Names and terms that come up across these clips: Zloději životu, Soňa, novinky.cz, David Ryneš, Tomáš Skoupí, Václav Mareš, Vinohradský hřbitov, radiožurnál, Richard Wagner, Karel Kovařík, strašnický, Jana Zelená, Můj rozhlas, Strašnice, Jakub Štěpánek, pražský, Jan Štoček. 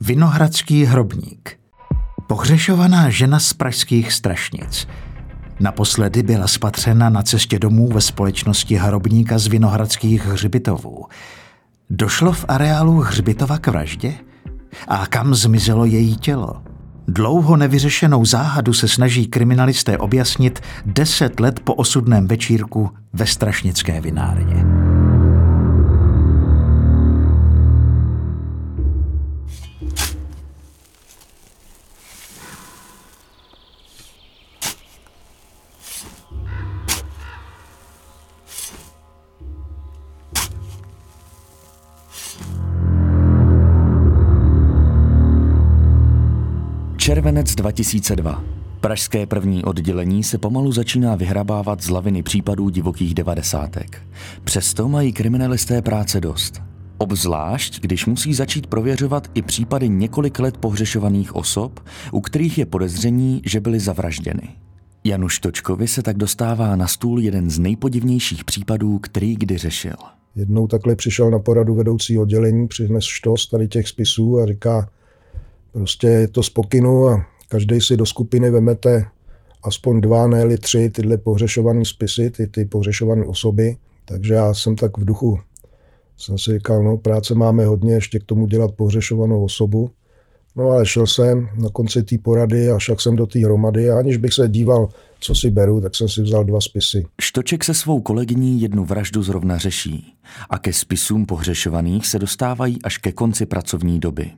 Vinohradský hrobník. Pohřešovaná žena z pražských Strašnic. Naposledy byla spatřena na cestě domů ve společnosti hrobníka z Vinohradských hřbitovů. Došlo v areálu hřbitova k vraždě? A kam zmizelo její tělo? Dlouho nevyřešenou záhadu se snaží kriminalisté objasnit 10 let po osudném večírku ve strašnické vinárně. Červenec 2002. Pražské první oddělení se pomalu začíná vyhrabávat z laviny případů divokých 90. Přesto mají kriminalisté práce dost. Obzvlášť, když musí začít prověřovat i případy několik let pohřešovaných osob, u kterých je podezření, že byly zavražděny. Janu Štočkovi se tak dostává na stůl jeden z nejpodivnějších případů, který kdy řešil. Jednou takhle přišel na poradu vedoucí oddělení, přines štos tady těch spisů a říká: prostě je to z pokynu a každej si do skupiny vemete aspoň 2, ne-li 3 tyhle pohřešované spisy, ty pohřešované osoby. Takže já jsem tak v duchu, jsem si říkal, no práce máme hodně, ještě k tomu dělat pohřešovanou osobu. No ale šel jsem na konci té porady a šel jsem do té hromady a aniž bych se díval, co si beru, tak jsem si vzal 2 spisy. Štoček se svou kolegyní jednu vraždu zrovna řeší a ke spisům pohřešovaných se dostávají až ke konci pracovní doby.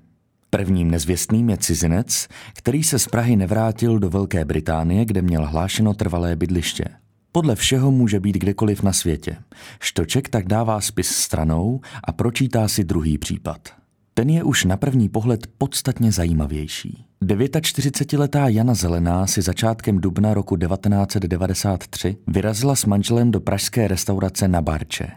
Prvním nezvěstným je cizinec, který se z Prahy nevrátil do Velké Británie, kde měl hlášeno trvalé bydliště. Podle všeho může být kdekoliv na světě. Štoček tak dává spis stranou a pročítá si druhý případ. Ten je už na první pohled podstatně zajímavější. 49letá Jana Zelená si začátkem dubna roku 1993 vyrazila s manželem do pražské restaurace Na Barče.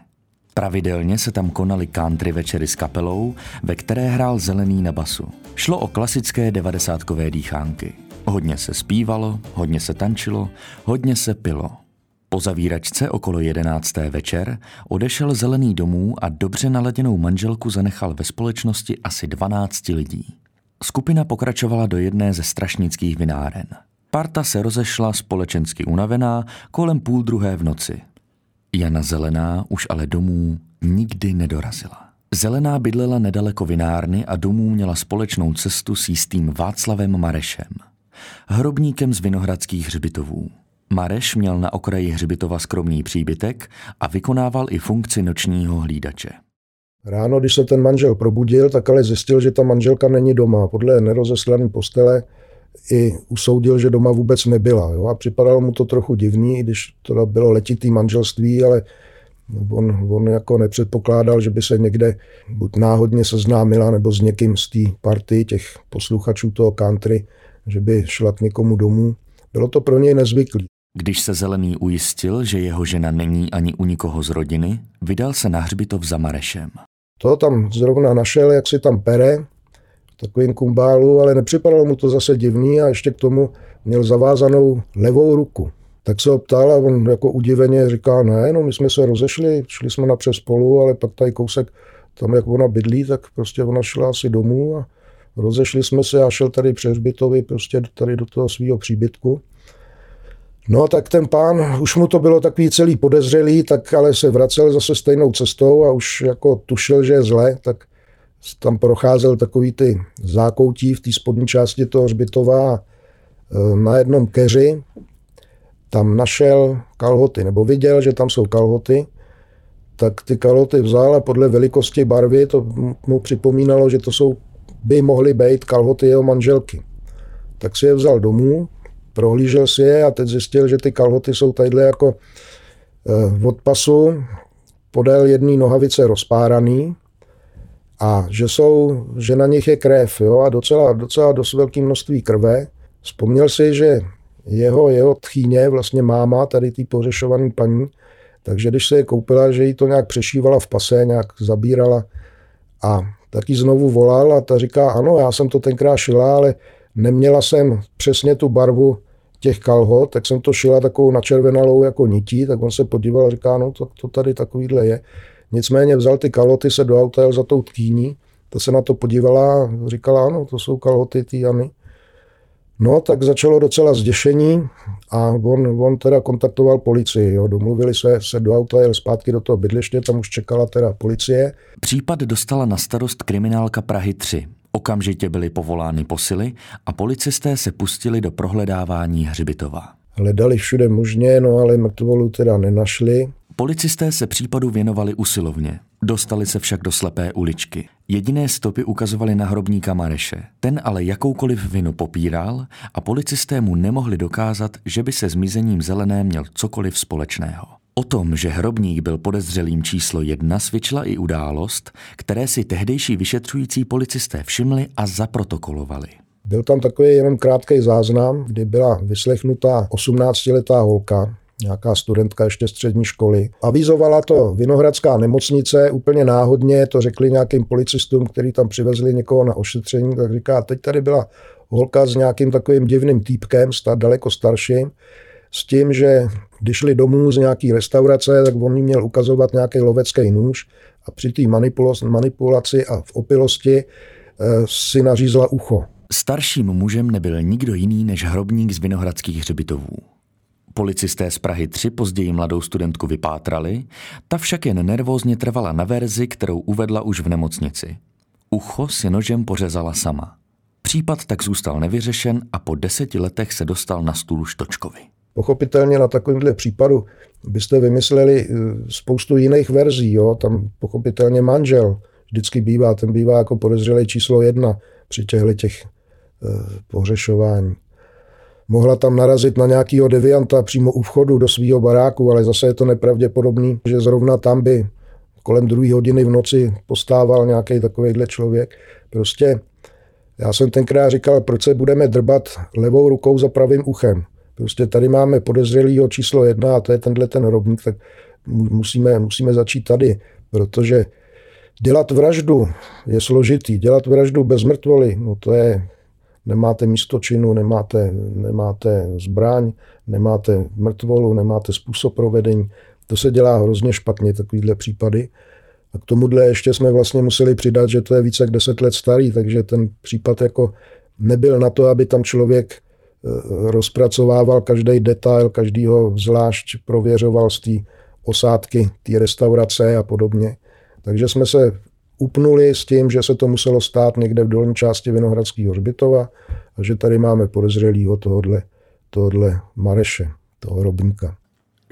Pravidelně se tam konaly country večery s kapelou, ve které hrál Zelený na basu. Šlo o klasické 90kové dýchánky. Hodně se zpívalo, hodně se tančilo, hodně se pilo. Po zavíračce okolo 11. večer odešel Zelený domů a dobře naladěnou manželku zanechal ve společnosti asi 12 lidí. Skupina pokračovala do jedné ze strašnických vináren. Parta se rozešla společensky unavená kolem 2:30 v noci. Jana Zelená už ale domů nikdy nedorazila. Zelená bydlela nedaleko vinárny a domů měla společnou cestu s jistým Václavem Marešem, hrobníkem z Vinohradských hřbitovů. Mareš měl na okraji hřbitova skromný příbytek a vykonával i funkci nočního hlídače. Ráno, když se ten manžel probudil, tak ale zjistil, že ta manželka není doma. Podle nerozeslané postele i usoudil, že doma vůbec nebyla. Jo? A připadalo mu to trochu divný, i když to bylo letitý manželství, ale on jako nepředpokládal, že by se někde buď náhodně seznámila, nebo s někým z té party, těch posluchačů toho country, že by šla k někomu domů. Bylo to pro něj nezvyklý. Když se Zelený ujistil, že jeho žena není ani u nikoho z rodiny, vydal se na hřbitov za Marešem. To tam zrovna našel, jak si tam pere, takovým kumbálu, ale nepřipadalo mu to zase divný a ještě k tomu měl zavázanou levou ruku. Tak se ho ptal a on jako udiveně říká, ne, no my jsme se rozešli, šli jsme napřed spolu, ale pak tady kousek, tam jak ona bydlí, tak prostě ona šla asi domů a rozešli jsme se a šel tady přes hřbitovi, prostě tady do toho svého příbytku. No tak ten pán, už mu to bylo takový celý podezřelý, tak ale se vracel zase stejnou cestou a už jako tušil, že je zle, tak tam procházel takový ty zákoutí v té spodní části toho hřbitova a na jednom keři tam našel kalhoty, nebo viděl, že tam jsou kalhoty, tak ty kalhoty vzal a podle velikosti barvy to mu připomínalo, že to jsou, by mohly být kalhoty jeho manželky. Tak si je vzal domů, prohlížel si je a teď zjistil, že ty kalhoty jsou tadyhle jako od pasu podél jedné nohavice rozpáraný. a že na nich je krev, jo, a docela dost velké množství krve. Vzpomněl si, že jeho tchýně, vlastně máma, tady ty pohřešovaný paní, takže když se je koupila, že jí to nějak přešívala v pase, nějak zabírala a taky znovu volal a ta říká, ano, já jsem to tenkrát šila, ale neměla jsem přesně tu barvu těch kalhot, tak jsem to šila takovou načervenalou jako nití, tak on se podíval a říká, no to tady takovýhle je. Nicméně vzal ty kalhoty, se do auta jel za tou tchýní, ta se na to podívala a říkala, ano, to jsou kalhoty ty Jany. No, tak začalo docela zděšení a on teda kontaktoval policii. Jo. Domluvili se do auta, jel zpátky do toho bydliště, tam už čekala teda policie. Případ dostala na starost kriminálka Prahy 3. Okamžitě byly povolány posily a policisté se pustili do prohledávání hřbitova. Hledali všude možně, no ale mrtvolu teda nenašli. Policisté se případu věnovali usilovně. Dostali se však do slepé uličky. Jediné stopy ukazovaly na hrobníka Mareše. Ten ale jakoukoliv vinu popíral a policisté mu nemohli dokázat, že by se zmizením Zelené měl cokoliv společného. O tom, že hrobník byl podezřelým číslo 1, svědčila i událost, které si tehdejší vyšetřující policisté všimli a zaprotokolovali. Byl tam takový jenom krátký záznam, kdy byla vyslechnutá 18-letá holka, nějaká studentka ještě střední školy. Avizovala to Vinohradská nemocnice, úplně náhodně to řekli nějakým policistům, který tam přivezli někoho na ošetření, tak říká, teď tady byla holka s nějakým takovým divným týpkem, daleko starším, s tím, že když šli domů z nějaký restaurace, tak on jí měl ukazovat nějaký lovecký nůž a při té manipulaci a v opilosti si nařízla ucho. Starším mužem nebyl nikdo jiný než hrobník z Vinohradských hřbitovů. Policisté z Prahy 3 později mladou studentku vypátrali, ta však jen nervózně trvala na verzi, kterou uvedla už v nemocnici. Ucho si nožem pořezala sama. Případ tak zůstal nevyřešen a po 10 letech se dostal na stůl Štočkovi. Pochopitelně na takovýmhle případu byste vymysleli spoustu jiných verzí. Jo? Tam pochopitelně manžel vždycky bývá, ten bývá jako podezřelý číslo 1 při těch pohřešování. Mohla tam narazit na nějakého devianta přímo u vchodu do svého baráku, ale zase je to nepravděpodobný, že zrovna tam by kolem 2:00 v noci postával nějaký takovýhle člověk. Prostě já jsem tenkrát říkal, proč se budeme drbat levou rukou za pravým uchem. Prostě tady máme podezřelýho číslo 1 a to je tenhle hrobník, tak musíme začít tady, protože dělat vraždu je složitý. Dělat vraždu bez mrtvoly, no to je... Nemáte místo činu, nemáte zbraň, nemáte mrtvolu, nemáte způsob provedení. To se dělá hrozně špatně, takovýhle případy. A k tomuhle ještě jsme vlastně museli přidat, že to je více jak 10 let starý, takže ten případ jako nebyl na to, aby tam člověk rozpracovával každý detail, každýho zvlášť prověřoval z té osádky, té restaurace a podobně. Takže jsme se upnuli s tím, že se to muselo stát někde v dolní části Vinohradského hřbitova a že tady máme podezřelýho tohodle Mareše, toho hrobníka.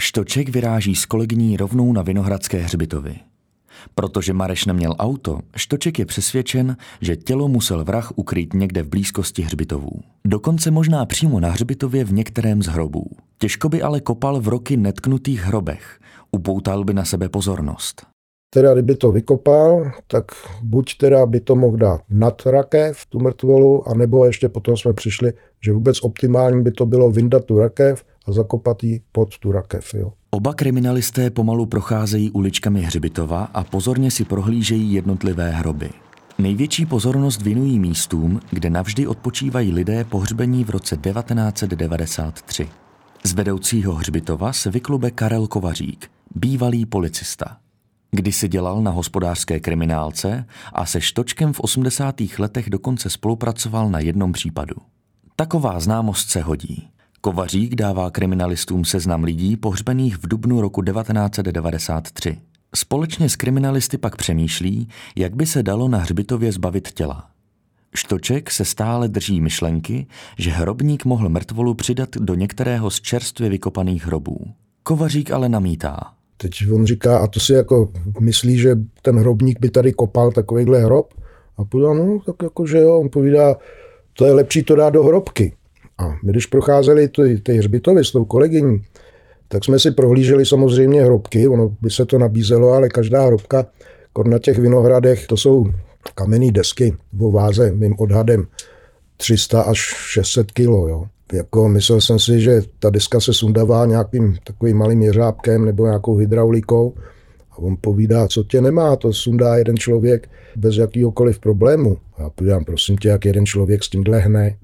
Štoček vyráží s kolegyní rovnou na Vinohradské hřbitovy. Protože Mareš neměl auto, Štoček je přesvědčen, že tělo musel vrah ukrýt někde v blízkosti hřbitovů. Dokonce možná přímo na hřbitově v některém z hrobů. Těžko by ale kopal v roky netknutých hrobech, upoutal by na sebe pozornost. Teda kdyby to vykopal, tak buď teda by to mohl dát nad rakev, tu mrtvolu, anebo ještě potom jsme přišli, že vůbec optimální by to bylo vyndat tu rakev a zakopat ji pod tu rakev. Jo. Oba kriminalisté pomalu procházejí uličkami hřbitova a pozorně si prohlížejí jednotlivé hroby. Největší pozornost věnují místům, kde navždy odpočívají lidé pohřbení v roce 1993. Z vedoucího hřbitova se vyklube Karel Kovařík, bývalý policista. Kdysi dělal na Hospodářské kriminálce a se Štočkem v 80. letech dokonce spolupracoval na jednom případu. Taková známost se hodí. Kovařík dává kriminalistům seznam lidí pohřbených v dubnu roku 1993. Společně s kriminalisty pak přemýšlí, jak by se dalo na hřbitově zbavit těla. Štoček se stále drží myšlenky, že hrobník mohl mrtvolu přidat do některého z čerstvě vykopaných hrobů. Kovařík ale namítá. Teď on říká, a to si jako myslí, že ten hrobník by tady kopal takovýhle hrob? A povídá, no tak jakože jo, on povídá, to je lepší to dát do hrobky. A my když procházeli ty hřbitovy s tou kolegyní, tak jsme si prohlíželi samozřejmě hrobky, ono by se to nabízelo, ale každá hrobka na těch Vinohradech, to jsou kamenné desky o váze mým odhadem 300 až 600 kg. Jo. Jako myslel jsem si, že ta deska se sundává nějakým takovým malým jeřábkem nebo nějakou hydraulikou. A on povídá, co tě nemá, to sundá jeden člověk bez jakýhokoliv problému. A já povídám, prosím tě, jak jeden člověk s tímhle hne.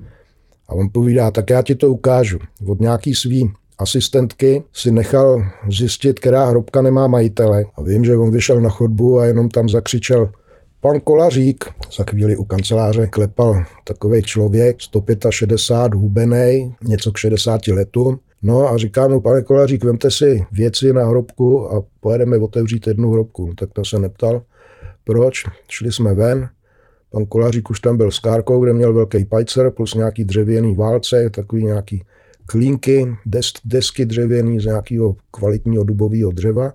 A on povídá, tak já ti to ukážu. Od nějaký svý asistentky si nechal zjistit, která hrobka nemá majitele. A vím, že on vyšel na chodbu a jenom tam zakřičel pan Kovařík. Za chvíli u kanceláře klepal takovej člověk, 165 hubenej, něco k 60 letům. No a říká mu, pane Kovařík, vemte si věci na hrobku a pojedeme otevřít jednu hrobku. Tak to se neptal, proč. Šli jsme ven. Pan Kovařík už tam byl s kárkou, kde měl velký pajcer, plus nějaký dřevěný válce, takový nějaký klínky, desky dřevěný z nějakého kvalitního dubového dřeva.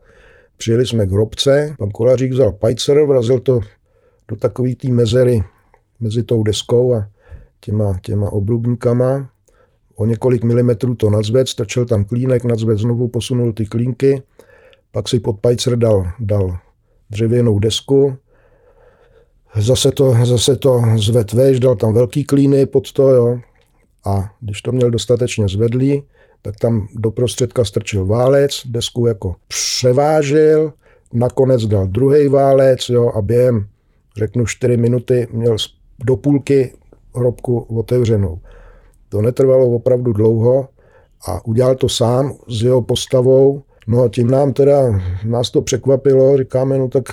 Přijeli jsme k hrobce, pan Kovařík vzal pajcer, vrazil to do takové té mezery mezi tou deskou a těma obrubníkama. O několik milimetrů to nadzvedl, strčil tam klínek, nadzvedl znovu, posunul ty klínky, pak si pod pajcer dal dřevěnou desku, zase to zved veš, dal tam velký klíny pod to, jo. A když to měl dostatečně zvedlý, tak tam do prostředka strčil válec, desku jako převážil, nakonec dal druhý válec, jo, a během, řeknu, 4 minuty měl do půlky hrobku otevřenou. To netrvalo opravdu dlouho a udělal to sám s jeho postavou. No a tím nás to překvapilo, říkáme, no tak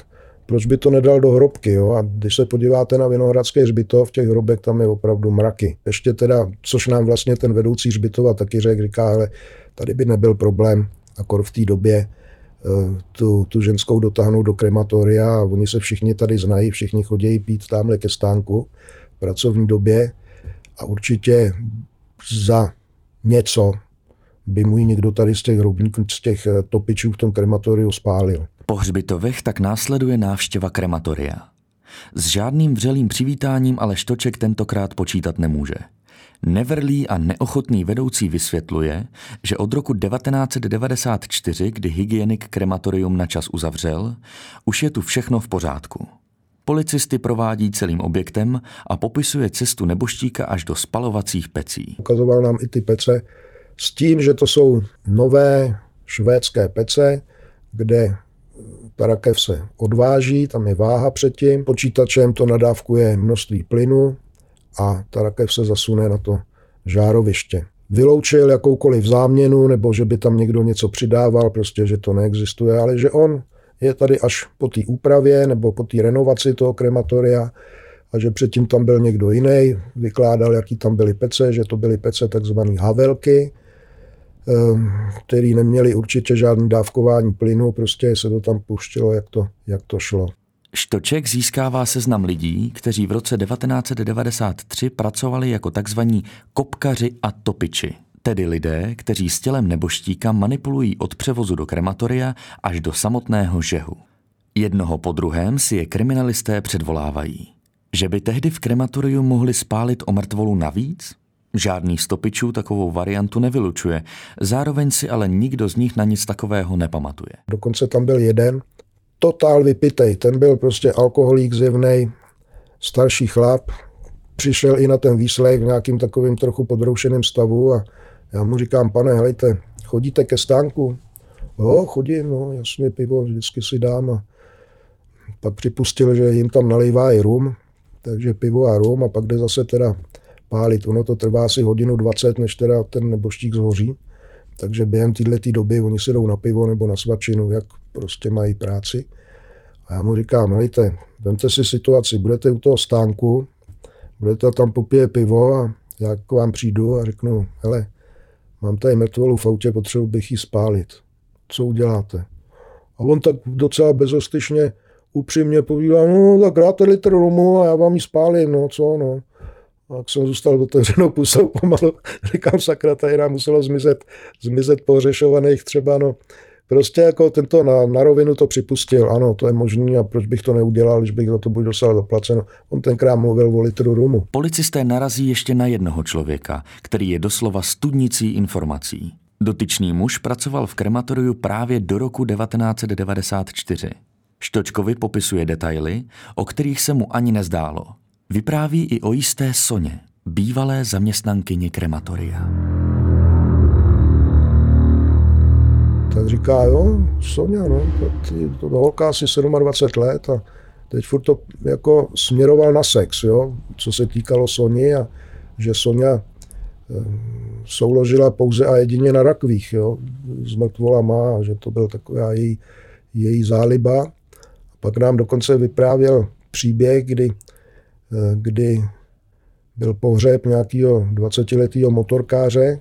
proč by to nedal do hrobky, jo? A když se podíváte na Vinohradský hřbitov, těch hrobek tam je opravdu mraky. Ještě což nám vlastně ten vedoucí hřbitova taky řekl, říká, ale tady by nebyl problém, akor v té době tu ženskou dotáhnou do krematoria a oni se všichni tady znají, všichni chodí pít tamhle ke stánku v pracovní době a určitě za něco by mu někdo tady z těch hrobníků, z těch topičů v tom krematoriu spálil. Po hřbitovech tak následuje návštěva krematoria. S žádným vřelým přivítáním ale Štoček tentokrát počítat nemůže. Nevrlý a neochotný vedoucí vysvětluje, že od roku 1994, kdy hygienik krematorium na čas uzavřel, už je tu všechno v pořádku. Policisty provádí celým objektem a popisuje cestu neboštíka až do spalovacích pecí. Ukazoval nám i ty pece s tím, že to jsou nové švédské pece, kde ta rakev se odváží, tam je váha předtím, počítačem to nadávkuje množství plynu a ta rakev se zasune na to žároviště. Vyloučil jakoukoliv záměnu, nebo že by tam někdo něco přidával, prostě, že to neexistuje, ale že on je tady až po té úpravě nebo po té renovaci toho krematoria a že předtím tam byl někdo jiný, vykládal, jaký tam byly pece, že to byly pece takzvané havelky, který neměli určitě žádný dávkování plynu, prostě se to tam puštilo, jak to šlo. Štoček získává seznam lidí, kteří v roce 1993 pracovali jako takzvaní kopkaři a topiči, tedy lidé, kteří s tělem neboštíka manipulují od převozu do krematoria až do samotného žehu. Jednoho po druhém si je kriminalisté předvolávají. Že by tehdy v krematoriu mohli spálit o mrtvolu navíc? Žádný z topičů takovou variantu nevylučuje, zároveň si ale nikdo z nich na nic takového nepamatuje. Dokonce tam byl jeden totál vypitej, ten byl prostě alkoholík zjevnej, starší chlap, přišel i na ten výslech v nějakým takovým trochu podroušeném stavu a já mu říkám, pane, helejte, chodíte ke stánku? Jo, chodím, no, jasně, pivo vždycky si dám a pak připustil, že jim tam nalejvá i rum, takže pivo a rum a pak jde zase pálit. Ono to trvá asi 1:20, než ten neboštík zhoří. Takže během této doby oni si jdou na pivo nebo na svačinu, jak prostě mají práci. A já mu říkám, hejte, vemte si situaci, budete u toho stánku, budete tam popije pivo a já k vám přijdu a řeknu, hele, mám tady mrtvolu v autě, potřebuji bych ji spálit. Co uděláte? A on tak docela bezostyšně upřímně povídá, no tak dáte litr rumu a já vám ji spálím, no co, no. A jak jsem zůstal otevřenou pusou pomalu, říkám, sakra, tady nám muselo zmizet pohřešovaných třeba, no. Prostě jako tento na rovinu to připustil, ano, to je možný a proč bych to neudělal, když bych za to buď dostal doplaceno. On tenkrát mluvil o litru rumu. Policisté narazí ještě na jednoho člověka, který je doslova studnicí informací. Dotyčný muž pracoval v krematoriu právě do roku 1994. Štočkovi popisuje detaily, o kterých se mu ani nezdálo. Vypráví i o jisté Soně, bývalé zaměstnankyni krematoria. Tak říká, jo, Soňa, no, to holka asi 27 let a teď furt to jako směroval na sex, jo, co se týkalo Soni a že Soňa souložila pouze a jedině na rakvích, jo, s mrtvolama, že to byl taková její záliba. A pak nám dokonce vyprávěl příběh, kdy byl pohřeb nějakého 20-letého motorkáře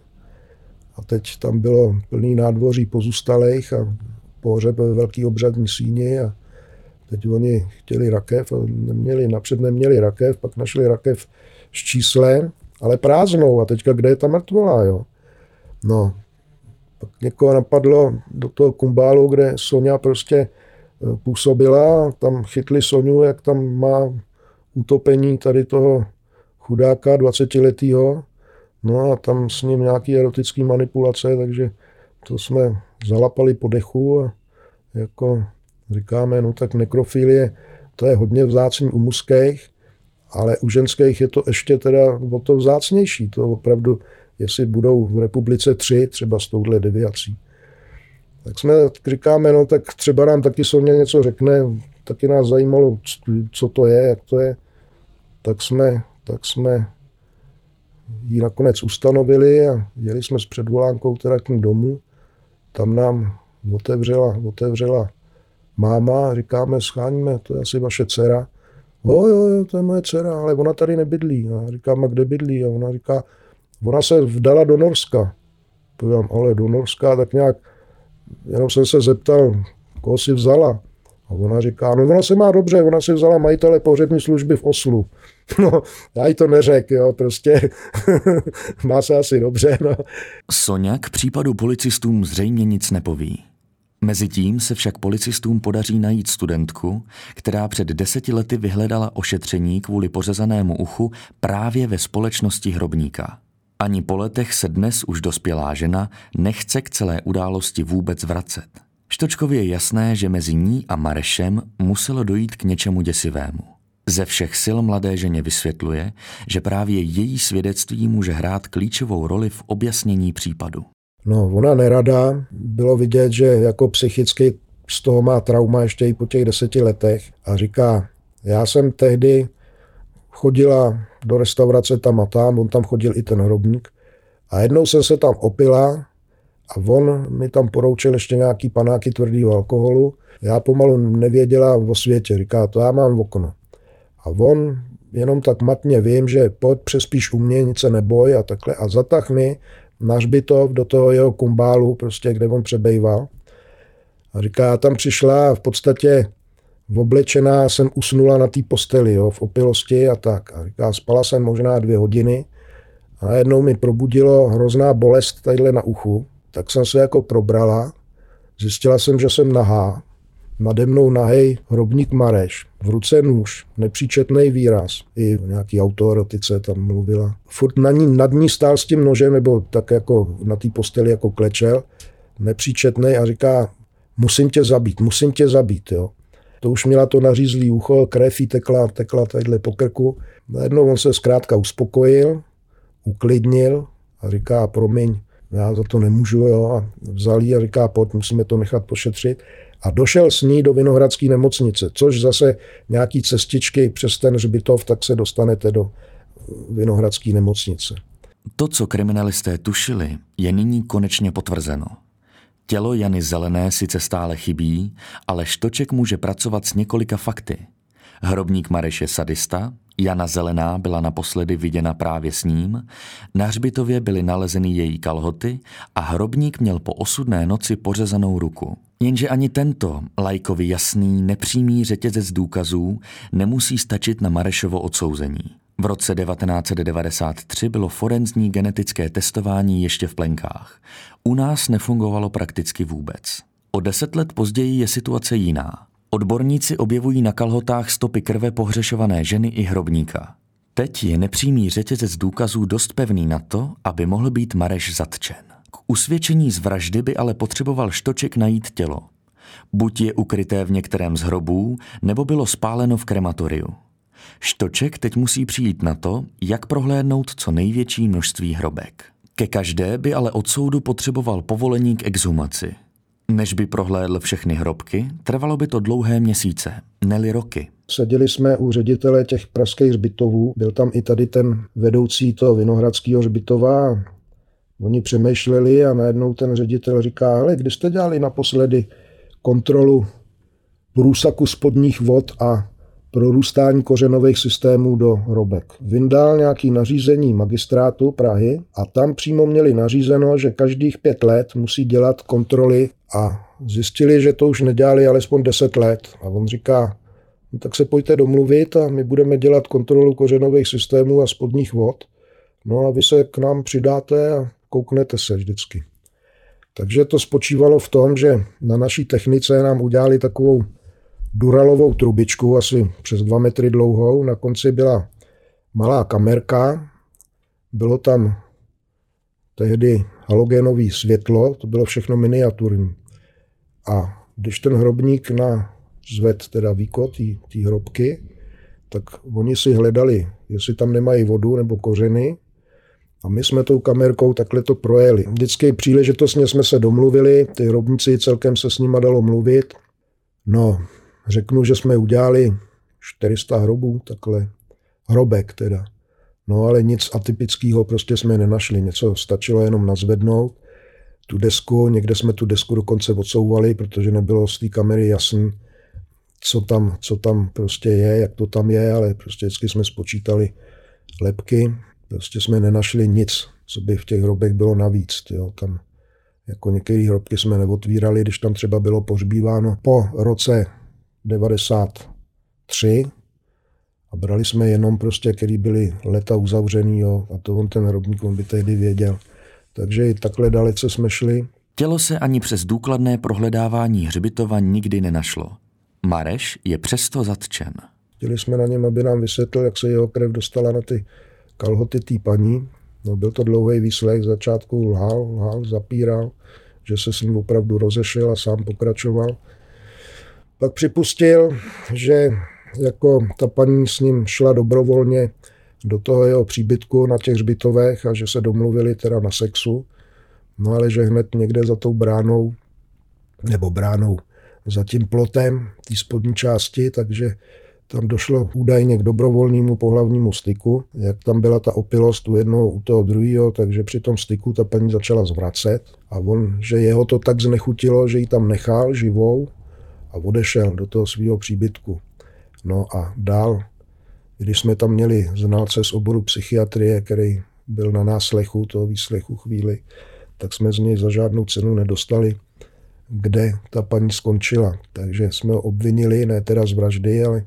a teď tam bylo plný nádvoří pozůstalých a pohřeb ve Velký obřadní síni a teď oni chtěli rakev a napřed neměli rakev, pak našli rakev s číslem, ale prázdnou a teďka kde je ta mrtvolá, jo? No, pak někoho napadlo do toho kumbálu, kde Soňa prostě působila, tam chytli Soňu, jak tam má utopení tady toho chudáka 20-letýho, no a tam s ním nějaký erotický manipulace, takže to jsme zalapali po dechu a jako říkáme, no tak nekrofilie, to je hodně vzácný u mužských, ale u ženských je to ještě teda o to vzácnější, to opravdu, jestli budou v republice 3 třeba s touhle deviací. Tak jsme říkáme, no tak třeba nám taky Soně něco řekne, taky nás zajímalo, co to je, jak to je, tak jsme ji nakonec ustanovili a jeli jsme s předvolánkou teda k ní domů, tam nám otevřela máma, říkáme, scháníme, to je asi vaše dcera. Jo, to je moje dcera, ale ona tady nebydlí. A říkám, a kde bydlí? A ona říká, ona se vdala do Norska. Říkám, ale do Norska, tak nějak, jenom jsem se zeptal, koho si vzala. A ona říká, no ona se má dobře, ona si vzala majitele pohřební služby v Oslu. No, já jí to neřek, jo, prostě má se asi dobře, no. Soňa k případu policistům zřejmě nic nepoví. Mezitím se však policistům podaří najít studentku, která před 10 lety vyhledala ošetření kvůli pořezanému uchu právě ve společnosti hrobníka. Ani po letech se dnes už dospělá žena nechce k celé události vůbec vracet. Štočkově je jasné, že mezi ní a Marešem muselo dojít k něčemu děsivému. Ze všech sil mladé ženě vysvětluje, že právě její svědectví může hrát klíčovou roli v objasnění případu. No, ona nerada, bylo vidět, že jako psychicky z toho má trauma ještě i po těch 10 letech a říká, já jsem tehdy chodila do restaurace tam a tam, on tam chodil i ten hrobník a jednou jsem se tam opila a on mi tam poroučil ještě nějaký panáky tvrdého alkoholu, já pomalu nevěděla o světě, říká, to já mám v okno a on jenom tak matně vím, že pojď přespíš u mě, nic se neboj a takhle a zatahni na hřbitov do toho jeho kumbálu, prostě, kde on přebejval. A říká, já tam přišla a v podstatě oblečená jsem usnula na té posteli, jo, v opilosti a tak. A říká, spala jsem možná 2 hodiny a najednou mi probudilo hrozná bolest tadyhle na uchu. Tak jsem se jako probrala, zjistila jsem, že jsem nahá. Nade mnou nahej hrobník Mareš, v ruce nůž, nepříčetný výraz. I nějaký autoerotice tam mluvila. Furt nad ní stál s tím nožem, nebo tak jako na té posteli jako klečel, nepříčetný a říká, musím tě zabít, jo. To už měla to nařízlý ucho, krev jí tekla tadyhle po krku. Najednou on se zkrátka uspokojil, uklidnil a říká, promiň, já za to nemůžu, jo. A vzal jí a říká, pojď, musíme to nechat pošetřit. A došel s ní do Vinohradské nemocnice, což zase nějaký cestičky přes ten hřbitov, tak se dostanete do Vinohradské nemocnice. To, co kriminalisté tušili, je nyní konečně potvrzeno. Tělo Jany Zelené sice stále chybí, ale Štoček může pracovat s několika fakty. Hrobník Mareš je sadista, Jana Zelená byla naposledy viděna právě s ním, na hřbitově byly nalezeny její kalhoty a hrobník měl po osudné noci pořezanou ruku. Jenže ani tento lajkovi jasný, nepřímý řetězec důkazů nemusí stačit na Marešovo odsouzení. V roce 1993 bylo forenzní genetické testování ještě v plenkách. U nás nefungovalo prakticky vůbec. O 10 let později je situace jiná. Odborníci objevují na kalhotách stopy krve pohřešované ženy i hrobníka. Teď je nepřímý řetězec důkazů dost pevný na to, aby mohl být Mareš zatčen. K usvědčení z vraždy by ale potřeboval Štoček najít tělo. Buď je ukryté v některém z hrobů, nebo bylo spáleno v krematoriu. Štoček teď musí přijít na to, jak prohlédnout co největší množství hrobek. Ke každé by ale od soudu potřeboval povolení k exhumaci. Než by prohlédl všechny hrobky, trvalo by to dlouhé měsíce, ne-li roky. Seděli jsme u ředitele těch pražských hřbitovů, byl tam i tady ten vedoucí toho Vinohradského hřbitova. Oni přemýšleli a najednou ten ředitel říká, hele, kdy jste dělali naposledy kontrolu průsaku spodních vod a prorůstání kořenových systémů do hrobek. Vyndal nějaké nařízení magistrátu Prahy a tam přímo měli nařízeno, že každých 5 let musí dělat kontroly a zjistili, že to už nedělali alespoň 10 let. A on říká, no tak se pojďte domluvit a my budeme dělat kontrolu kořenových systémů a spodních vod. No a vy se k nám přidáte a kouknete se vždycky. Takže to spočívalo v tom, že na naší technice nám udělali takovou duralovou trubičku, asi přes 2 metry dlouhou. Na konci byla malá kamerka, bylo tam tehdy halogénové světlo, to bylo všechno miniaturní. A když ten hrobník zvedl teda víko té hrobky, tak oni si hledali, jestli tam nemají vodu nebo kořeny. A my jsme tou kamerkou takhle to projeli. Vždycky příležitostně jsme se domluvili, ty hrobníci celkem se s nima dalo mluvit. No, řeknu, že jsme udělali 400 hrobů, takhle hrobek teda. No ale nic atypického prostě jsme nenašli, něco stačilo jenom nazvednout. Tu desku, někde jsme tu desku dokonce odsouvali, protože nebylo z té kamery jasný, co tam prostě je, jak to tam je, ale prostě vždycky jsme spočítali lebky. Prostě jsme nenašli nic, co by v těch hrobech bylo navíc. Jo. Tam jako některé hrobky jsme neotvírali, když tam třeba bylo pohřbíváno po roce 93 a brali jsme jenom prostě, který byly leta uzavřený, jo. A to on ten hrobník, on by tehdy věděl. Takže i takhle dalece jsme šli. Tělo se ani přes důkladné prohledávání hřbitova nikdy nenašlo. Mareš je přesto zatčen. Chtěli jsme na něm, aby nám vysvětlil, jak se jeho krev dostala na ty kalhoty té paní. No, byl to dlouhý výslech, v začátku lhal, zapíral, že se s ním opravdu rozešel a sám pokračoval. Pak připustil, že jako ta paní s ním šla dobrovolně do toho jeho příbytku na těch hřbitovech a že se domluvili teda na sexu, no ale že hned někde za tou bránou, nebo bránou, za tím plotem té spodní části, takže tam došlo údajně k dobrovolnému pohlavnímu styku. Jak tam byla ta opilost u jednoho, u toho druhého, takže při tom styku ta paní začala zvracet a on, že jeho to tak znechutilo, že ji tam nechal živou a odešel do toho svého příbytku. No a dál, když jsme tam měli znalce z oboru psychiatrie, který byl na náslechu toho výslechu chvíli, tak jsme z něj za žádnou cenu nedostali, kde ta paní skončila. Takže jsme ho obvinili, ne teda z vraždy, ale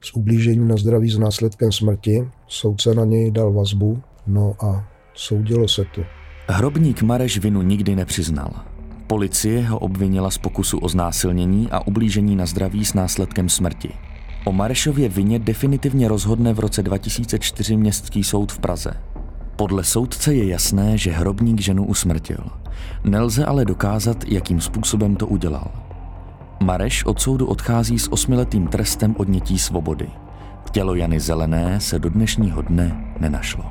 s ublížením na zdraví s následkem smrti. Soudce na něj dal vazbu, no a soudilo se to. Hrobník Mareš vinu nikdy nepřiznal. Policie ho obvinila z pokusu o znásilnění a ublížení na zdraví s následkem smrti. O Marešově vině definitivně rozhodne v roce 2004 Městský soud v Praze. Podle soudce je jasné, že hrobník ženu usmrtil. Nelze ale dokázat, jakým způsobem to udělal. Mareš od soudu odchází s 8letým trestem odnětí svobody. Tělo Jany Zelené se do dnešního dne nenašlo.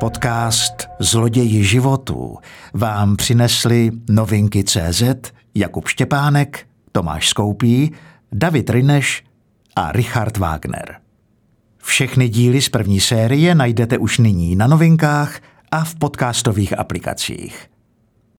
Podcast Zloději životu vám přinesli novinky.cz Jakub Štěpánek, Tomáš Skoupí, David Ryneš a Richard Wagner. Všechny díly z první série najdete už nyní na novinkách a v podcastových aplikacích.